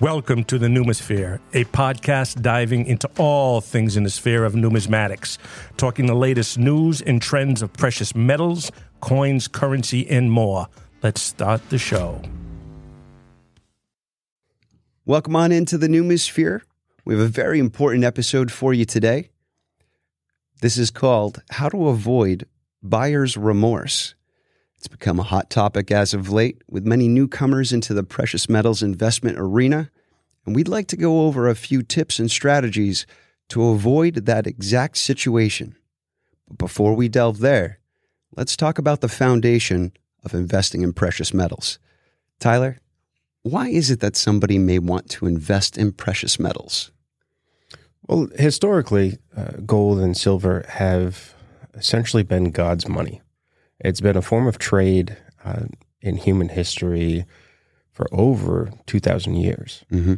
Welcome to the Numisphere, a podcast diving into all things in the sphere of numismatics, talking the latest news and trends of precious metals, coins, currency, and more. Let's start the show. Welcome on into the Numisphere. We have a very important episode for you today. This is called How to Avoid Buyer's Remorse. It's become a hot topic as of late, with many newcomers into the precious metals investment arena, and we'd like to go over a few tips and strategies to avoid that exact situation. But before we delve there, let's talk about the foundation of investing in precious metals. Tyler, why is it that somebody may want to invest in precious metals? Well, historically, gold and silver have essentially been God's money. It's been a form of trade in human history for over 2,000 years. Mm-hmm.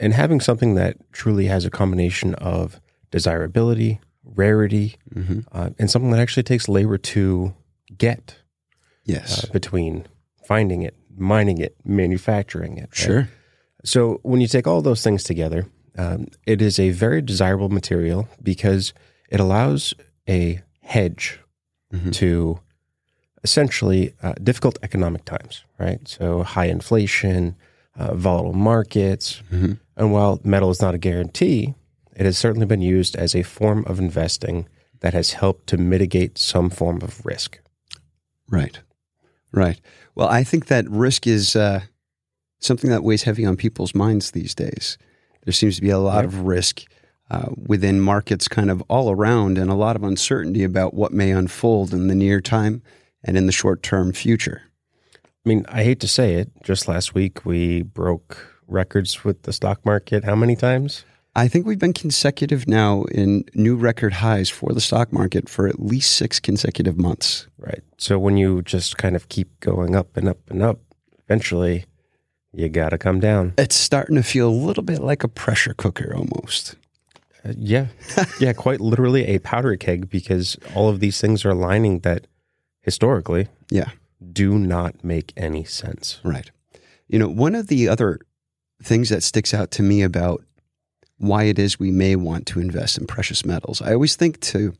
And having something that truly has a combination of desirability, rarity, mm-hmm. And something that actually takes labor to get. Yes. Between finding it, mining it, manufacturing it. Sure. Right? So when you take all those things together, it is a very desirable material because it allows a hedge mm-hmm. to essentially difficult economic times, right? So high inflation, volatile markets. Mm-hmm. And while metal is not a guarantee, it has certainly been used as a form of investing that has helped to mitigate some form of risk. Right. Right. Well, I think that risk is something that weighs heavy on people's minds these days. There seems to be a lot of risk within markets kind of all around, and a lot of uncertainty about what may unfold in the near time and in the short-term future. I mean, I hate to say it, just last week we broke records with the stock market how many times? I think we've been consecutive now in new record highs for the stock market for at least 6 consecutive months. Right. So when you just kind of keep going up and up and up, eventually you got to come down. It's starting to feel a little bit like a pressure cooker almost. Yeah, quite literally a powder keg, because all of these things are aligning that historically do not make any sense. Right. You know, one of the other things that sticks out to me about why it is we may want to invest in precious metals, I always think to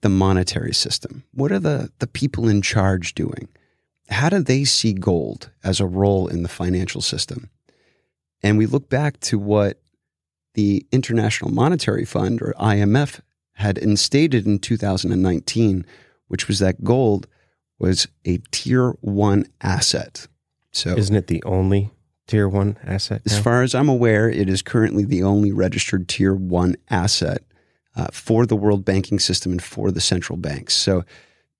the monetary system. What are the people in charge doing? How do they see gold as a role in the financial system? And we look back to what the International Monetary Fund, or IMF, had instated in 2019, which was that gold was a Tier 1 asset. So, isn't it the only Tier 1 asset now? As far as I'm aware, it is currently the only registered Tier 1 asset for the world banking system and for the central banks. So,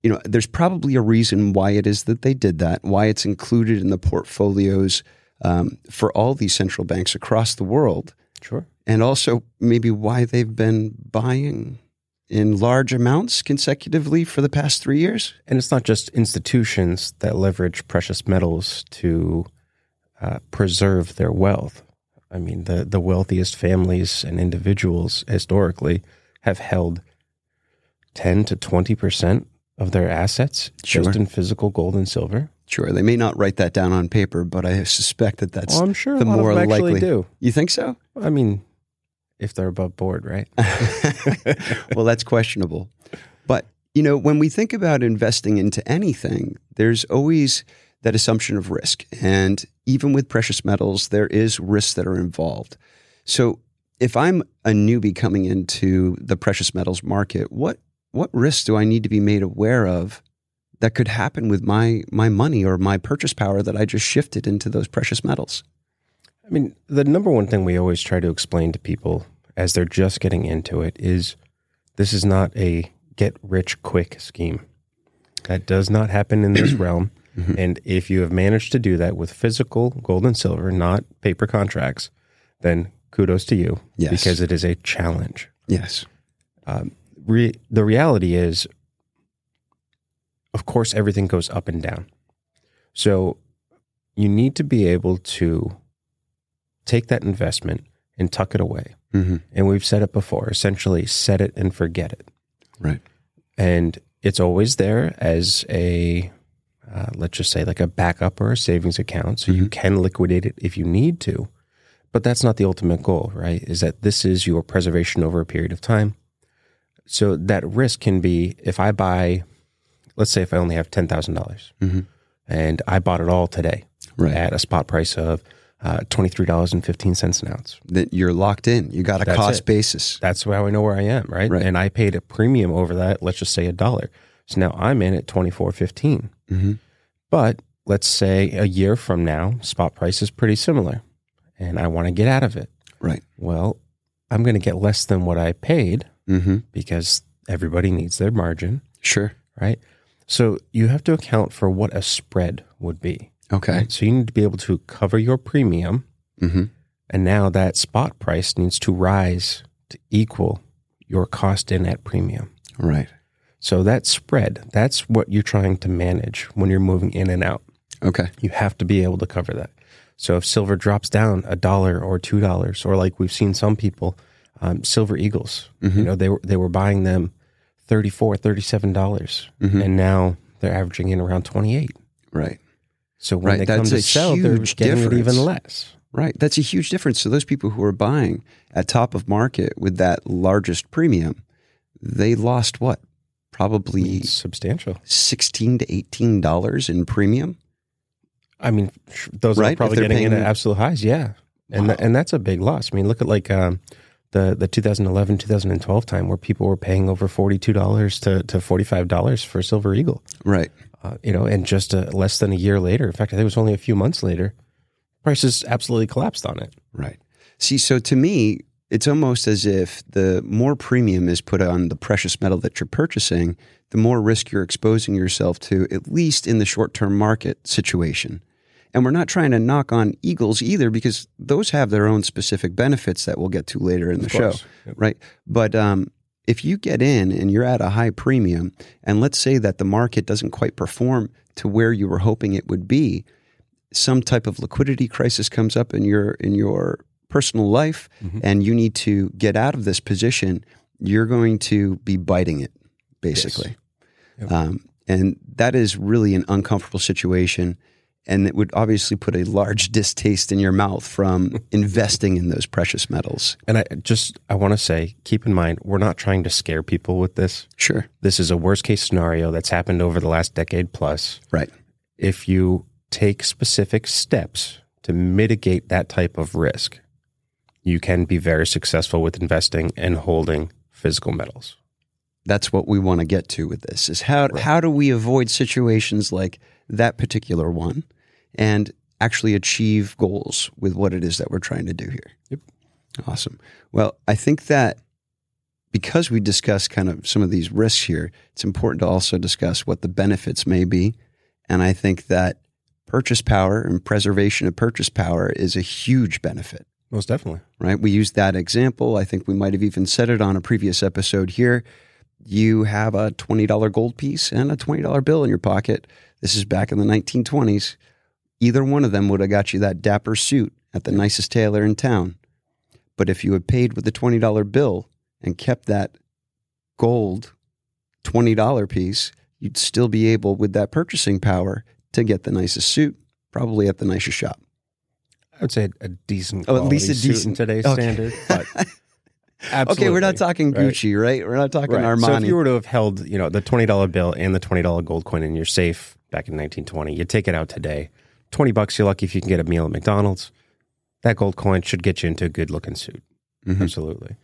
you know, there's probably a reason why it is that they did that, why it's included in the portfolios for all these central banks across the world. Sure. And also maybe why they've been buying in large amounts consecutively for the past 3 years. And it's not just institutions that leverage precious metals to preserve their wealth. I mean, the wealthiest families and individuals historically have held 10 to 20% of their assets just in physical gold and silver. Sure. They may not write that down on paper, but I suspect that that's the more likely. Actually do. You think so? I mean, if they're above board, right? Well, that's questionable. But, you know, when we think about investing into anything, there's always that assumption of risk. And even with precious metals, there is risks that are involved. So if I'm a newbie coming into the precious metals market, what risks do I need to be made aware of that could happen with my money or my purchase power that I just shifted into those precious metals? I mean, the number one thing we always try to explain to people as they're just getting into it is this is not a get-rich-quick scheme. That does not happen in this realm. Mm-hmm. And if you have managed to do that with physical gold and silver, not paper contracts, then kudos to you. Yes. Because it is a challenge. Yes. The reality is, of course, everything goes up and down. So you need to be able to take that investment and tuck it away. Mm-hmm. And we've said it before, essentially set it and forget it. Right. And it's always there as a, let's just say like a backup or a savings account. So mm-hmm. you can liquidate it if you need to, But that's not the ultimate goal, right? Is that this is your preservation over a period of time. So that risk can be, if I buy, let's say if I only have $10,000 and I bought it all today at a spot price of $23.15 an ounce. That you're locked in. You got a basis. That's how I know where I am, right? And I paid a premium over that, let's just say $1. So now I'm in at $24.15. But let's say a year from now, spot price is pretty similar and I want to get out of it. Right. Well, I'm going to get less than what I paid because everybody needs their margin. Sure. Right. So you have to account for what a spread would be. Okay. Right? So you need to be able to cover your premium. And now that spot price needs to rise to equal your cost in at premium. Right. So that spread, that's what you're trying to manage when you're moving in and out. Okay. You have to be able to cover that. So if silver drops down $1 or $2, or like we've seen some people, Silver Eagles, you know, they were buying them $34, $37, and now they're averaging in around $28. Right. So when they come to sell, they're getting it even less. Right. That's a huge difference. So those people who are buying at top of market with that largest premium, they lost what? Probably substantial. $16 to $18 in premium. I mean, those are probably getting in at absolute highs. Yeah. And and that's a big loss. I mean, look at like the 2011, 2012 time where people were paying over $42 to $45 for Silver Eagle. Right. You know, and just less than a year later, in fact, I think it was only a few months later, prices absolutely collapsed on it. Right. See, so to me, it's almost as if the more premium is put on the precious metal that you're purchasing, the more risk you're exposing yourself to, at least in the short-term market situation. And we're not trying to knock on Eagles either because those have their own specific benefits that we'll get to later in the show, right? But if you get in and you're at a high premium, and let's say that the market doesn't quite perform to where you were hoping it would be, some type of liquidity crisis comes up in your personal life, and you need to get out of this position, you're going to be biting it, basically. Yes. And that is really an uncomfortable situation. And it would obviously put a large distaste in your mouth from investing in those precious metals. And I want to say, keep in mind, we're not trying to scare people with this. Sure. This is a worst case scenario that's happened over the last decade plus. Right. If you take specific steps to mitigate that type of risk, you can be very successful with investing and holding physical metals. That's what we want to get to with this, is how do we avoid situations like that particular one and actually achieve goals with what it is that we're trying to do here. Yep. Awesome. Well, I think that because we discussed kind of some of these risks here, it's important to also discuss what the benefits may be. And I think that purchase power and preservation of purchase power is a huge benefit. Most definitely. Right? We used that example. I think we might have even said it on a previous episode here. You have a $20 gold piece and a $20 bill in your pocket. This is back in the 1920s. Either one of them would have got you that dapper suit at the nicest tailor in town. But if you had paid with the $20 bill and kept that gold $20 piece, you'd still be able, with that purchasing power, to get the nicest suit, probably at the nicest shop. I would say a decent quality suit in today's standard, but... Absolutely. Okay, we're not talking Gucci, right? We're not talking Armani. So if you were to have held, you know, the $20 bill and the $20 gold coin in your safe back in 1920, you take it out today, $20, you're lucky if you can get a meal at McDonald's. That gold coin should get you into a good-looking suit. Mm-hmm. Absolutely.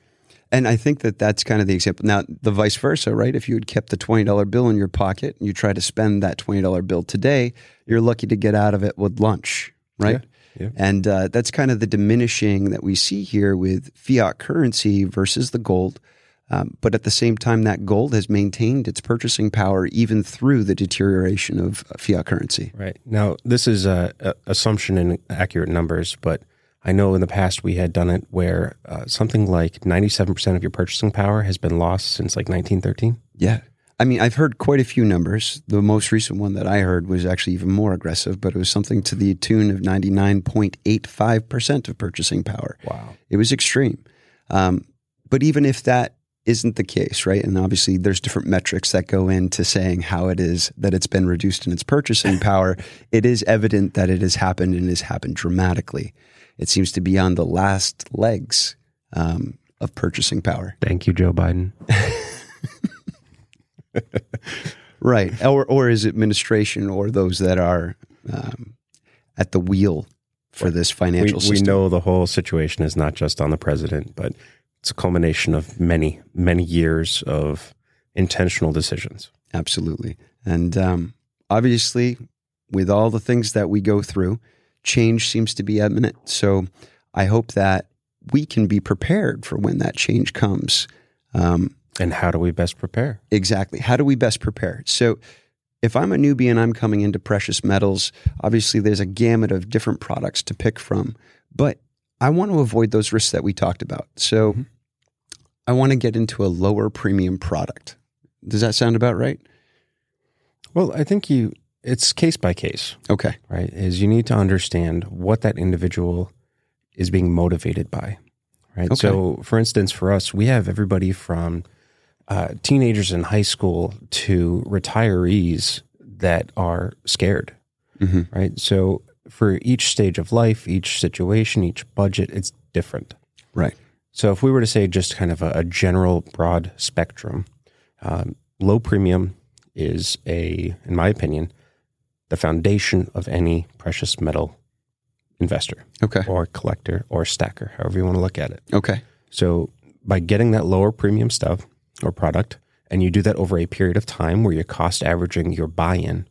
And I think that that's kind of the example. Now, the vice versa, right? If you had kept the $20 bill in your pocket and you try to spend that $20 bill today, you're lucky to get out of it with lunch, right? Yeah. Yeah. And that's kind of the diminishing that we see here with fiat currency versus the gold. But at the same time, that gold has maintained its purchasing power even through the deterioration of fiat currency. Right. Now, this is an assumption in accurate numbers, but I know in the past we had done it where something like 97% of your purchasing power has been lost since like 1913. Yeah. I mean, I've heard quite a few numbers. The most recent one that I heard was actually even more aggressive, but it was something to the tune of 99.85% of purchasing power. Wow. It was extreme. But even if that isn't the case, right? And obviously there's different metrics that go into saying how it is that it's been reduced in its purchasing power. It is evident that it has happened and has happened dramatically. it seems to be on the last legs of purchasing power. Thank you, Joe Biden. Right. Or his administration or those that are at the wheel for this financial system. We know the whole situation is not just on the president, but it's a culmination of many, many years of intentional decisions. Absolutely. And obviously, with all the things that we go through, change seems to be imminent. So I hope that we can be prepared for when that change comes. And how do we best prepare? Exactly. How do we best prepare? So if I'm a newbie and I'm coming into precious metals, obviously there's a gamut of different products to pick from, but I want to avoid those risks that we talked about. So I want to get into a lower premium product. Does that sound about right? Well, I think it's case by case. Okay. Right? Is you need to understand what that individual is being motivated by. Right. Okay. So for instance, for us, we have everybody from teenagers in high school to retirees that are scared. Mm-hmm. Right. So for each stage of life, each situation, each budget, it's different. Right. So if we were to say just kind of a general broad spectrum, low premium is in my opinion, the foundation of any precious metal investor, okay, or collector or stacker, however you want to look at it. Okay. So by getting that lower premium stuff or product, and you do that over a period of time where you're cost averaging your buy-in,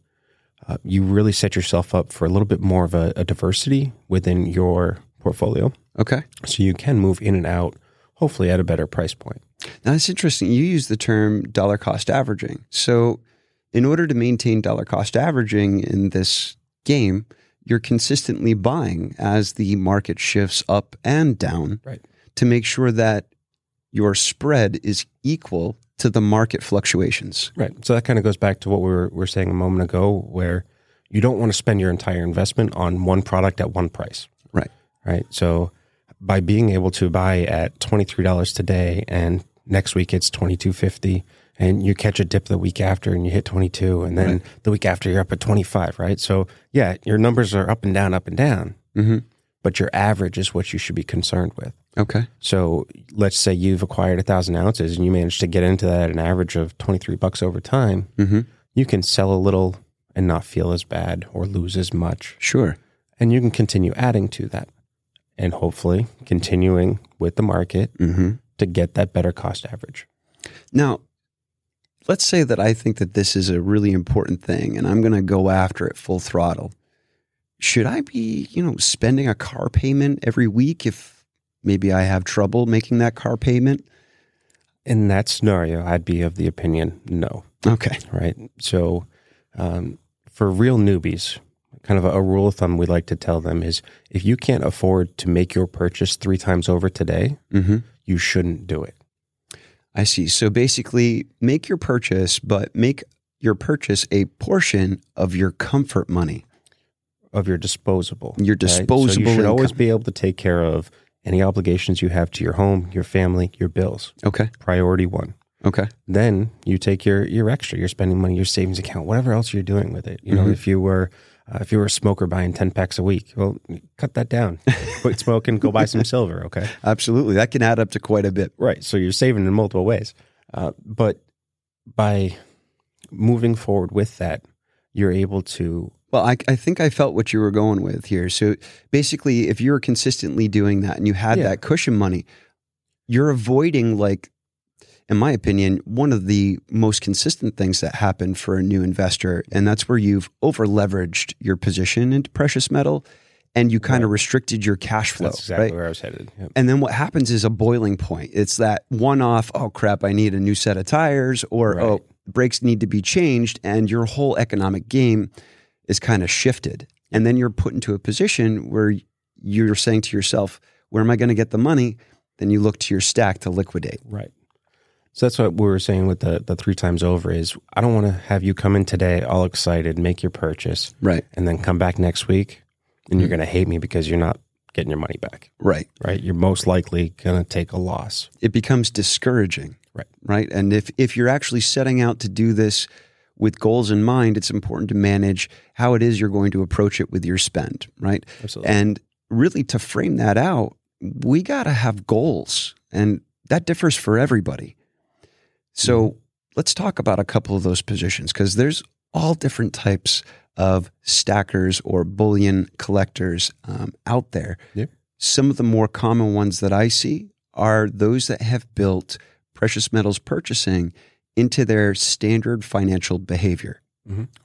you really set yourself up for a little bit more of a diversity within your portfolio. Okay. So you can move in and out, hopefully at a better price point. Now, that's interesting. You use the term dollar cost averaging. So in order to maintain dollar cost averaging in this game, you're consistently buying as the market shifts up and down, right, to make sure that your spread is equal to the market fluctuations. Right. So that kind of goes back to what we were saying a moment ago, where you don't want to spend your entire investment on one product at one price. Right. Right. So by being able to buy at $23 today and next week it's $22.50 and you catch a dip the week after and you hit 22 and then, right, the week after you're up at 25, right? So yeah, your numbers are up and down, mm-hmm, but your average is what you should be concerned with. Okay. So let's say you've acquired 1,000 ounces and you manage to get into that at an average of $23 over time. Mm-hmm. You can sell a little and not feel as bad or lose as much. Sure. And you can continue adding to that and hopefully continuing with the market, mm-hmm, to get that better cost average. Now, let's say that I think that this is a really important thing and I'm going to go after it full throttle. Should I be, spending a car payment every week if maybe I have trouble making that car payment? In that scenario, I'd be of the opinion, no. Okay. Right. So for real newbies, kind of a rule of thumb we like to tell them is if you can't afford to make your purchase 3 times over today, mm-hmm, you shouldn't do it. I see. So basically make your purchase, but make your purchase a portion of your comfort money. Of your disposable. Your disposable, right? So you should always be able to take care of any obligations you have to your home, your family, your bills. Okay. Priority one. Okay. Then you take your extra, your spending money, your savings account, whatever else you're doing with it. Mm-hmm. If you were a smoker buying 10 packs a week, well, cut that down. Quit smoking, go buy some silver, okay? Absolutely. That can add up to quite a bit. Right. So you're saving in multiple ways. But by moving forward with that, you're able to... Well, I think I felt what you were going with here. So basically, if you're consistently doing that and you had that cushion money, you're avoiding, in my opinion, one of the most consistent things that happen for a new investor, and that's where you've over-leveraged your position into precious metal, and you kind of restricted your cash flow. That's exactly where I was headed. Yep. And then what happens is a boiling point. It's that one-off, oh crap, I need a new set of tires, or oh, brakes need to be changed, and your whole economic game is kind of shifted. And then you're put into a position where you're saying to yourself, where am I going to get the money? Then you look to your stack to liquidate. Right. So that's what we were saying with the 3 times over is I don't want to have you come in today all excited, make your purchase, right, and then come back next week and you're going to hate me because you're not getting your money back. Right. Right. You're most likely going to take a loss. It becomes discouraging. Right. Right. And if you're actually setting out to do this with goals in mind, it's important to manage how it is you're going to approach it with your spend. Right. Absolutely. And really to frame that out, we got to have goals, and that differs for everybody. So let's talk about a couple of those positions, because there's all different types of stackers or bullion collectors out there. Yep. Some of the more common ones that I see are those that have built precious metals purchasing into their standard financial behavior,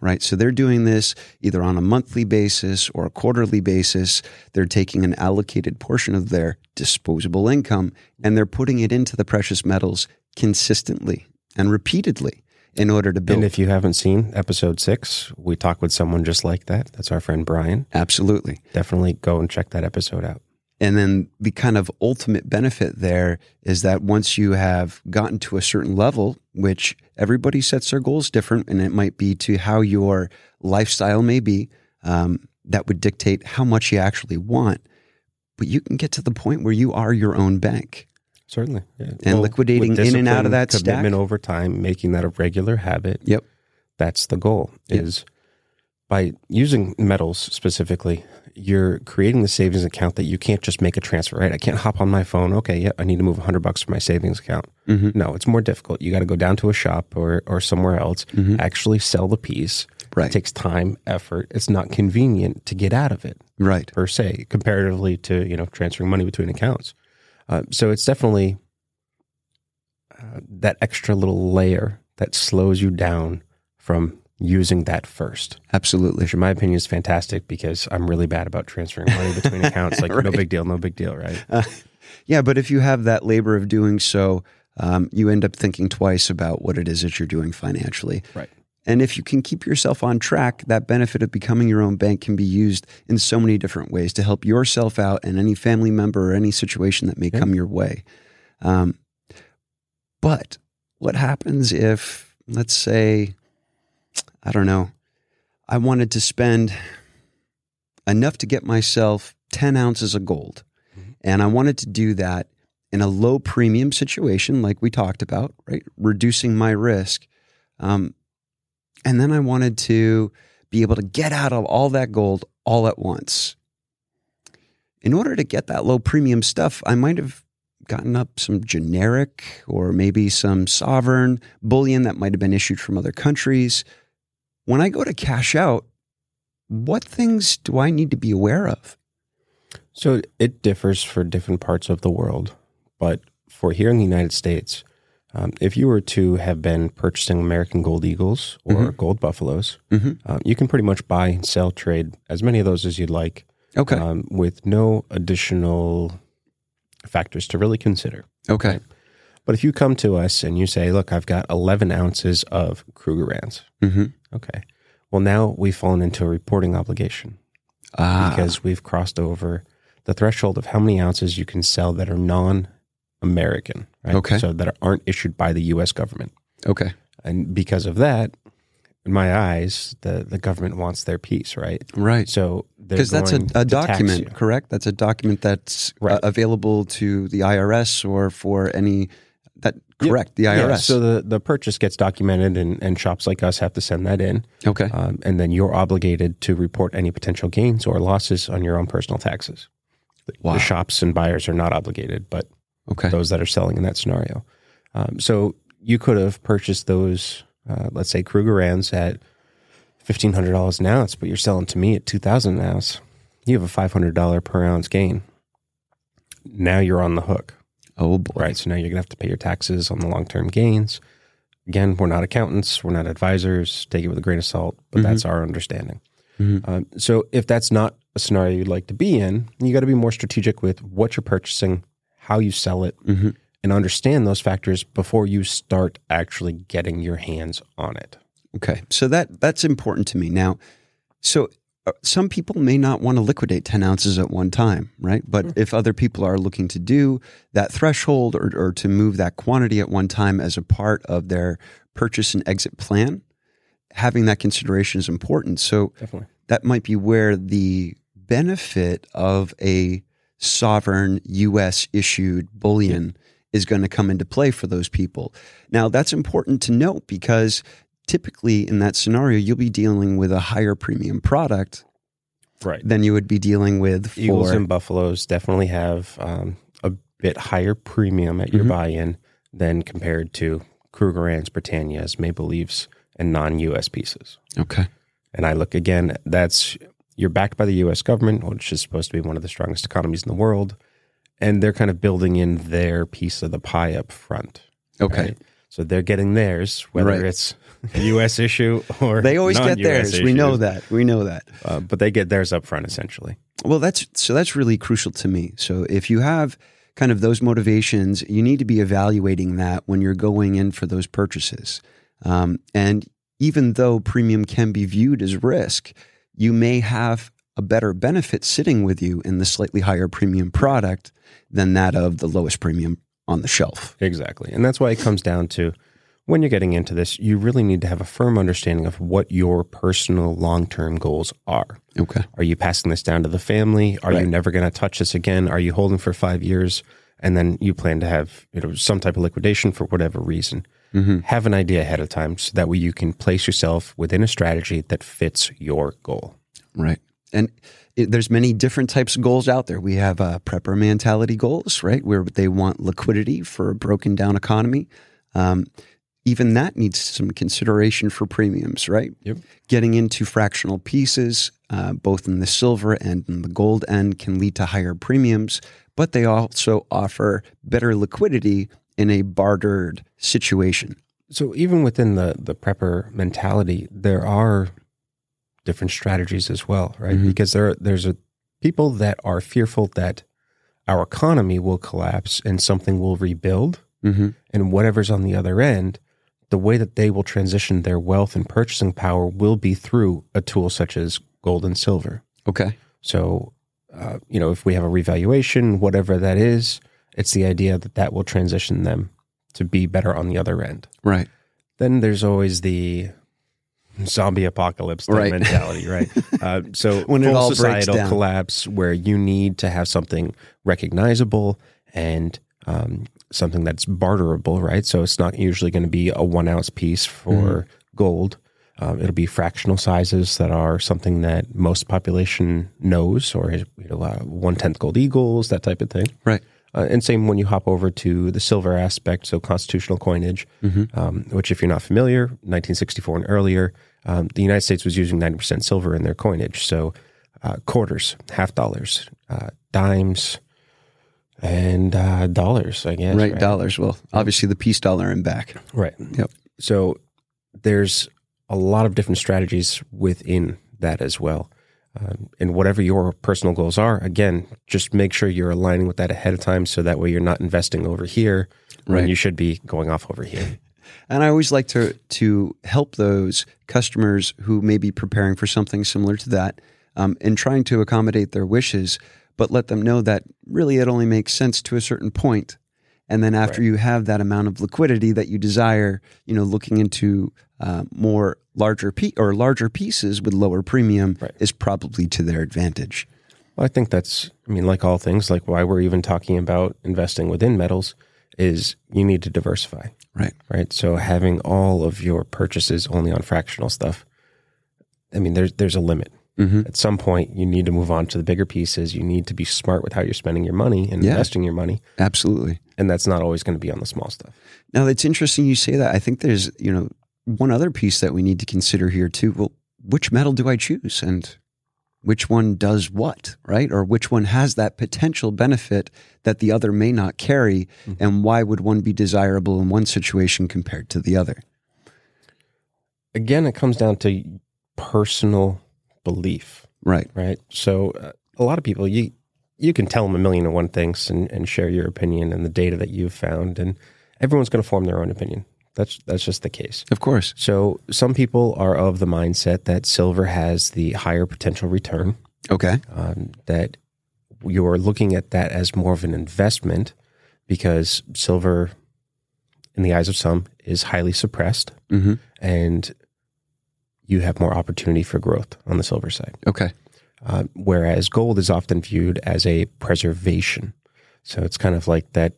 right? So they're doing this either on a monthly basis or a quarterly basis. They're taking an allocated portion of their disposable income and they're putting it into the precious metals consistently and repeatedly in order to build. And if you haven't seen episode 6, we talk with someone just like that. That's our friend Brian. Absolutely. Definitely go and check that episode out. And then the kind of ultimate benefit there is that once you have gotten to a certain level, which everybody sets their goals different, and it might be to how your lifestyle may be, that would dictate how much you actually want. But you can get to the point where you are your own bank. Certainly. Yeah. And well, liquidating in and out of that commitment stack. Commitment over time, making that a regular habit. Yep. That's the goal, is by using metals specifically, you're creating the savings account that you can't just make a transfer, right? I can't hop on my phone. Okay, yeah, I need to move $100 from my savings account. No, it's more difficult. You got to go down to a shop or somewhere else, actually sell the piece. Right. It takes time, effort. It's not convenient to get out of it, right? Per se, comparatively to, you know, transferring money between accounts. So it's definitely that extra little layer that slows you down from using that first. Absolutely. Which in my opinion is fantastic, because I'm really bad about transferring money between accounts. Like, right. no big deal, right? Yeah, but if you have that labor of doing so, you end up thinking twice about what it is that you're doing financially. Right. And if you can keep yourself on track, that benefit of becoming your own bank can be used in so many different ways to help yourself out and any family member or any situation that may come your way. But what happens if, let's say, I don't know, I wanted to spend enough to get myself 10 ounces of gold. And I wanted to do that in a low premium situation, like we talked about, right? Reducing my risk. And then I wanted to be able to get out of all that gold all at once. In order to get that low premium stuff, I might have gotten up some generic or maybe some sovereign bullion that might have been issued from other countries. When I go to cash out, what things do I need to be aware of? So it differs for different parts of the world. But for here in the United States, if you were to have been purchasing American Gold Eagles or Gold Buffalos, you can pretty much buy and sell, trade as many of those as you'd like, with no additional factors to really consider. Okay. Right? But if you come to us and you say, look, I've got 11 ounces of Krugerrands. Okay. Well, now we've fallen into a reporting obligation because we've crossed over the threshold of how many ounces you can sell that are non-American, right? Okay. So that aren't issued by the U.S. government. Okay. And because of that, in my eyes, the government wants their piece, right? Right. So because that's a document, correct? That's a document that's available to the IRS or for any that correct the IRS. Yeah. So the purchase gets documented, and shops like us have to send that in. Okay. And then you're obligated to report any potential gains or losses on your own personal taxes. Wow. The shops and buyers are not obligated, but those that are selling in that scenario. So you could have purchased those. Let's say Krugerrands at $1,500 an ounce, but you're selling to me at $2,000 an ounce. You have a $500 per ounce gain. Now you're on the hook. Oh, boy. Right. So now you're going to have to pay your taxes on the long-term gains. Again, we're not accountants. We're not advisors. Take it with a grain of salt, but that's our understanding. So if that's not a scenario you'd like to be in, you got to be more strategic with what you're purchasing, how you sell it, and understand those factors before you start actually getting your hands on it. Okay. So that's important to me. Now, so some people may not want to liquidate 10 ounces at one time, right? But if other people are looking to do that threshold or to move that quantity at one time as a part of their purchase and exit plan, having that consideration is important. So that might be where the benefit of a sovereign U.S. issued bullion is going to come into play for those people. Now, that's important to note because typically in that scenario, you'll be dealing with a higher premium product right, than you would be dealing with for... Eagles and buffaloes definitely have a bit higher premium at your buy-in than compared to Krugerrands, Britannias, Maple Leafs, and non-U.S. pieces. Okay. And I look again, that's... You're backed by the U.S. government, which is supposed to be one of the strongest economies in the world, and they're kind of building in their piece of the pie up front. Okay. Right? So they're getting theirs, whether it's a U.S. issue or they always get theirs. Issues. We know that. We know that. But they get theirs up front, essentially. Well, that's really crucial to me. So if you have kind of those motivations, you need to be evaluating that when you're going in for those purchases. And even though premium can be viewed as risk, you may have a better benefit sitting with you in the slightly higher premium product than that of the lowest premium on the shelf. Exactly. And that's why it comes down to when you're getting into this, you really need to have a firm understanding of what your personal long-term goals are. Okay. Are you passing this down to the family? Are you never going to touch this again? Are you holding for 5 years? And then you plan to have some type of liquidation for whatever reason. Mm-hmm. Have an idea ahead of time so that way you can place yourself within a strategy that fits your goal. Right. And there's many different types of goals out there. We have prepper mentality goals, right, where they want liquidity for a broken down economy. Even that needs some consideration for premiums, right? Yep. Getting into fractional pieces, both in the silver and in the gold end, can lead to higher premiums, but they also offer better liquidity in a bartered situation. So even within the prepper mentality, there are different strategies as well, right? Mm-hmm. Because there's people that are fearful that our economy will collapse and something will rebuild. Mm-hmm. And whatever's on the other end, the way that they will transition their wealth and purchasing power will be through a tool such as gold and silver. Okay. So, if we have a revaluation, whatever that is, it's the idea that will transition them to be better on the other end. Right. Then there's always the zombie apocalypse mentality, right? So when it all societal breaks down. Collapse where you need to have something recognizable and something that's barterable, right? So it's not usually going to be a 1 ounce piece for gold. It'll be fractional sizes that are something that most population knows, or 1/10 gold eagles, that type of thing. Right. And same when you hop over to the silver aspect, so constitutional coinage, which if you're not familiar, 1964 and earlier, the United States was using 90% silver in their coinage. So quarters, half dollars, dimes, and dollars, I guess. Right, dollars. Well, obviously the peace dollar and back. Right. Yep. So there's a lot of different strategies within that as well. And whatever your personal goals are, again, just make sure you're aligning with that ahead of time so that way you're not investing over here when you should be going off over here. And I always like to help those customers who may be preparing for something similar to that and trying to accommodate their wishes, but let them know that really it only makes sense to a certain point. And then after you have that amount of liquidity that you desire, looking into more larger pieces with lower premium is probably to their advantage. Well, I think that's, like all things, like why we're even talking about investing within metals is you need to diversify. Right. Right. So having all of your purchases only on fractional stuff, there's a limit. Mm-hmm. At some point, you need to move on to the bigger pieces. You need to be smart with how you're spending your money and investing your money. Absolutely. And that's not always going to be on the small stuff. Now, it's interesting you say that. I think there's, one other piece that we need to consider here too. Well, which metal do I choose and which one does what, right? Or which one has that potential benefit that the other may not carry? Mm-hmm. And why would one be desirable in one situation compared to the other? Again, it comes down to personal belief. Right. Right. So a lot of people, you can tell them a million and one things and share your opinion and the data that you've found, and everyone's going to form their own opinion. That's just the case. Of course. So some people are of the mindset that silver has the higher potential return. Okay. That you're looking at that as more of an investment because silver, in the eyes of some, is highly suppressed and you have more opportunity for growth on the silver side. Okay. Whereas gold is often viewed as a preservation. So it's kind of like that,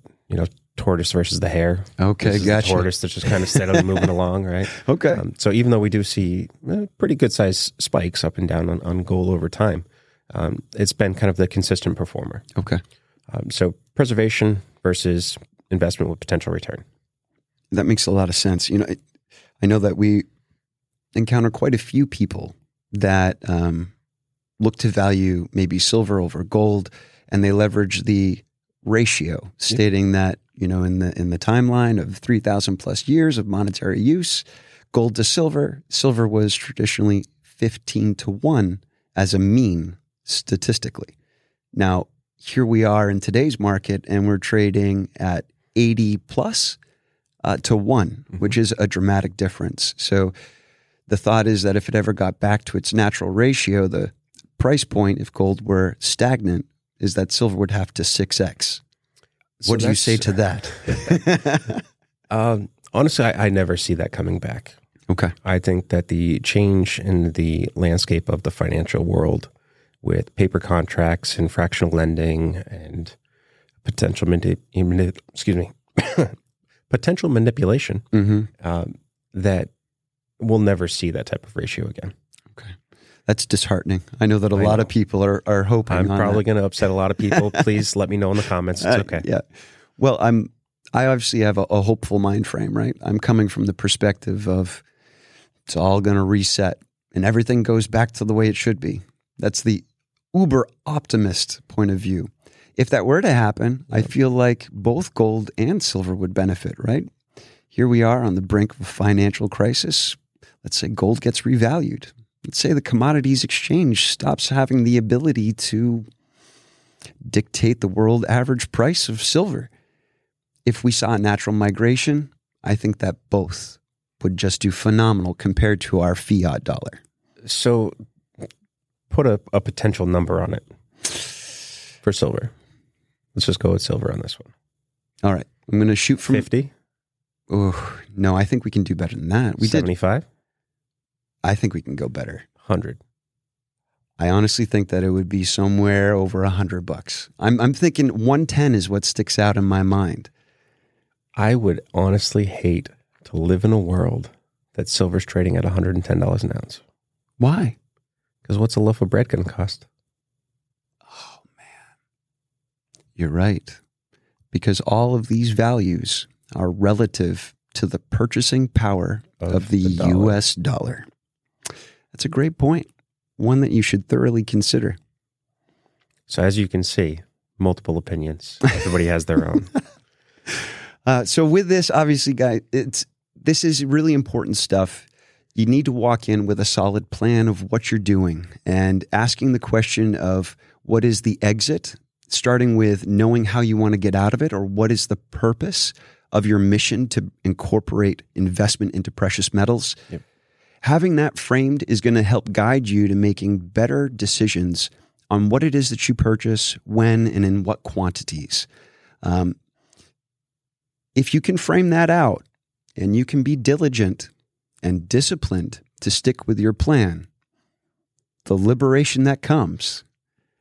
tortoise versus the hare. Okay, gotcha. The tortoise that's just kind of steadily moving along, right? Okay. So even though we do see pretty good size spikes up and down on gold over time, it's been kind of the consistent performer. Okay. So preservation versus investment with potential return. That makes a lot of sense. You know, I know that we encounter quite a few people that look to value maybe silver over gold, and they leverage the ratio, stating that, you know, in the timeline of 3,000 plus years of monetary use, gold to silver, silver was traditionally 15-1 as a mean statistically. Now, here we are in today's market, and we're trading at 80 plus to 1, mm-hmm. which is a dramatic difference. So the thought is that if it ever got back to its natural ratio, the price point, if gold were stagnant, is that silver would have to 6x. So what do you say to that? Honestly, I never see that coming back. Okay. I think that the change in the landscape of the financial world with paper contracts and fractional lending and potential potential manipulation, mm-hmm. That we'll never see that type of ratio again. Okay. That's disheartening. I know that a lot of people are hoping. I'm probably going to upset a lot of people. Please let me know in the comments. It's okay. Yeah. Well, I obviously have a hopeful mind frame, right? I'm coming from the perspective of it's all going to reset and everything goes back to the way it should be. That's the uber optimist point of view. If that were to happen, I feel like both gold and silver would benefit, right? Here we are on the brink of a financial crisis. Let's say gold gets revalued. Let's say the commodities exchange stops having the ability to dictate the world average price of silver. If we saw a natural migration, I think that both would just do phenomenal compared to our fiat dollar. So put a potential number on it for silver. Let's just go with silver on this one. All right. I'm going to shoot from 50. Oh, no, I think we can do better than that. We 75? Did. I think we can go better. 100. I honestly think that it would be somewhere over $100. I'm thinking 110 is what sticks out in my mind. I would honestly hate to live in a world that silver's trading at $110 an ounce. Why? Because what's a loaf of bread going to cost? Oh, man. You're right. Because all of these values are relative to the purchasing power of the US dollar. That's a great point, one that you should thoroughly consider. So as you can see, multiple opinions. Everybody has their own. So with this, obviously, guys, this is really important stuff. You need to walk in with a solid plan of what you're doing and asking the question of what is the exit, starting with knowing how you want to get out of it or what is the purpose of your mission to incorporate investment into precious metals. Yep. Having that framed is going to help guide you to making better decisions on what it is that you purchase, when, and in what quantities. If you can frame that out and you can be diligent and disciplined to stick with your plan, the liberation that comes.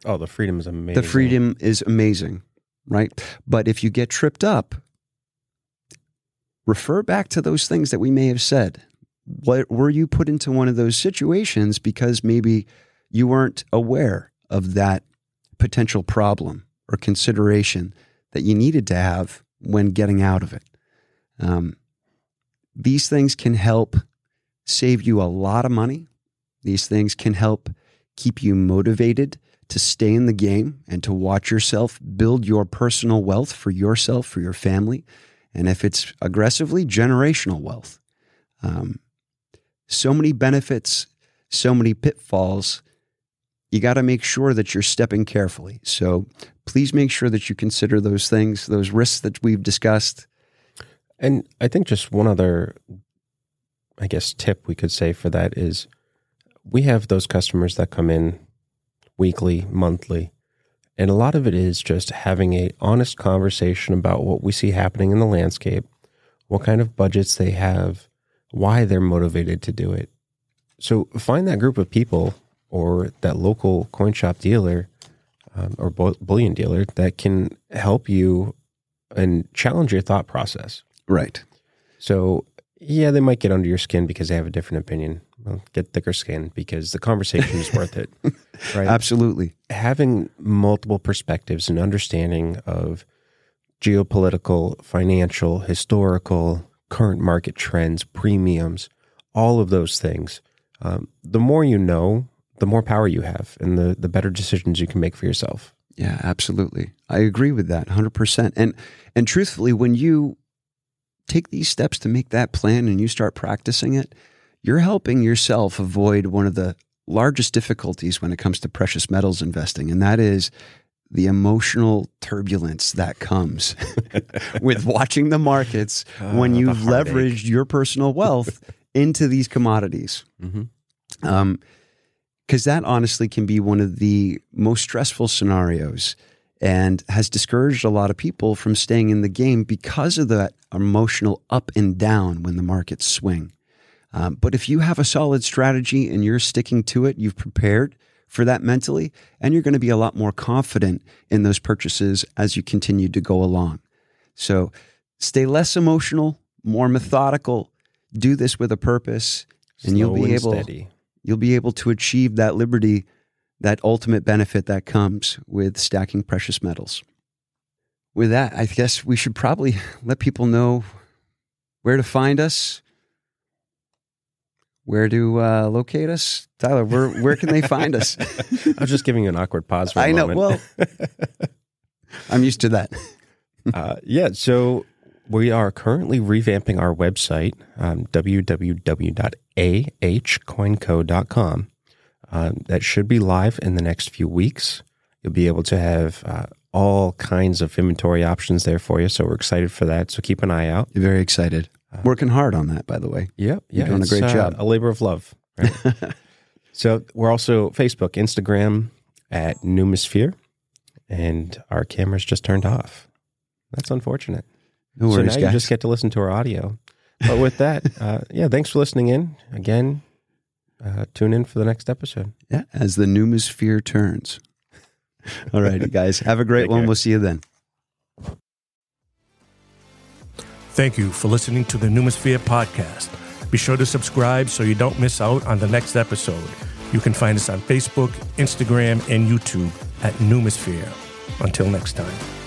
Oh, the freedom is amazing. The freedom is amazing, right? But if you get tripped up, refer back to those things that we may have said. Were you put into one of those situations because maybe you weren't aware of that potential problem or consideration that you needed to have when getting out of it? These things can help save you a lot of money. These things can help keep you motivated to stay in the game and to watch yourself build your personal wealth for yourself, for your family, and if it's aggressively, generational wealth. So many benefits, so many pitfalls. You got to make sure that you're stepping carefully. So please make sure that you consider those things, those risks that we've discussed. And I think just one other, I guess, tip we could say for that is we have those customers that come in weekly, monthly, and a lot of it is just having an honest conversation about what we see happening in the landscape, what kind of budgets they have, why they're motivated to do it. So find that group of people or that local coin shop dealer or bullion dealer that can help you and challenge your thought process. Right. So Yeah, they might get under your skin because they have a different opinion. Well, get thicker skin because the conversation is worth it. Right? Absolutely. Having multiple perspectives and understanding of geopolitical, financial, historical, current market trends, premiums, all of those things. The more you know, the more power you have and the better decisions you can make for yourself. Yeah, absolutely. I agree with that 100%. And truthfully, when you take these steps to make that plan and you start practicing it, you're helping yourself avoid one of the largest difficulties when it comes to precious metals investing, and that is the emotional turbulence that comes with watching the markets when you've leveraged your personal wealth into these commodities. Mm-hmm. Because that honestly can be one of the most stressful scenarios and has discouraged a lot of people from staying in the game because of that emotional up and down when the markets swing. But if you have a solid strategy and you're sticking to it, you've prepared for that mentally, and you're going to be a lot more confident in those purchases as you continue to go along. So stay less emotional, more methodical, do this with a purpose, and you'll be able to achieve that liberty, that ultimate benefit that comes with stacking precious metals. With that, I guess we should probably let people know where to find us, where to locate us. Tyler, where can they find us? I was just giving you an awkward pause for a moment. I know, well, I'm used to that. Yeah, so we are currently revamping our website, www.ahcoinco.com. That should be live in the next few weeks. You'll be able to have all kinds of inventory options there for you. So we're excited for that. So keep an eye out. You're very excited. Working hard on that, by the way. Yep. Yeah, you're doing a great job. A labor of love. Right? So we're also Facebook, Instagram at Numisphere, and our cameras just turned off. That's unfortunate. No worries, so now guys, you just get to listen to our audio. But with that, yeah, thanks for listening in. Again, tune in for the next episode. Yeah, as the Numisphere turns. All righty, guys. Have a great Take one. Care. We'll see you then. Thank you for listening to the Numisphere podcast. Be sure to subscribe so you don't miss out on the next episode. You can find us on Facebook, Instagram, and YouTube at Numisphere. Until next time.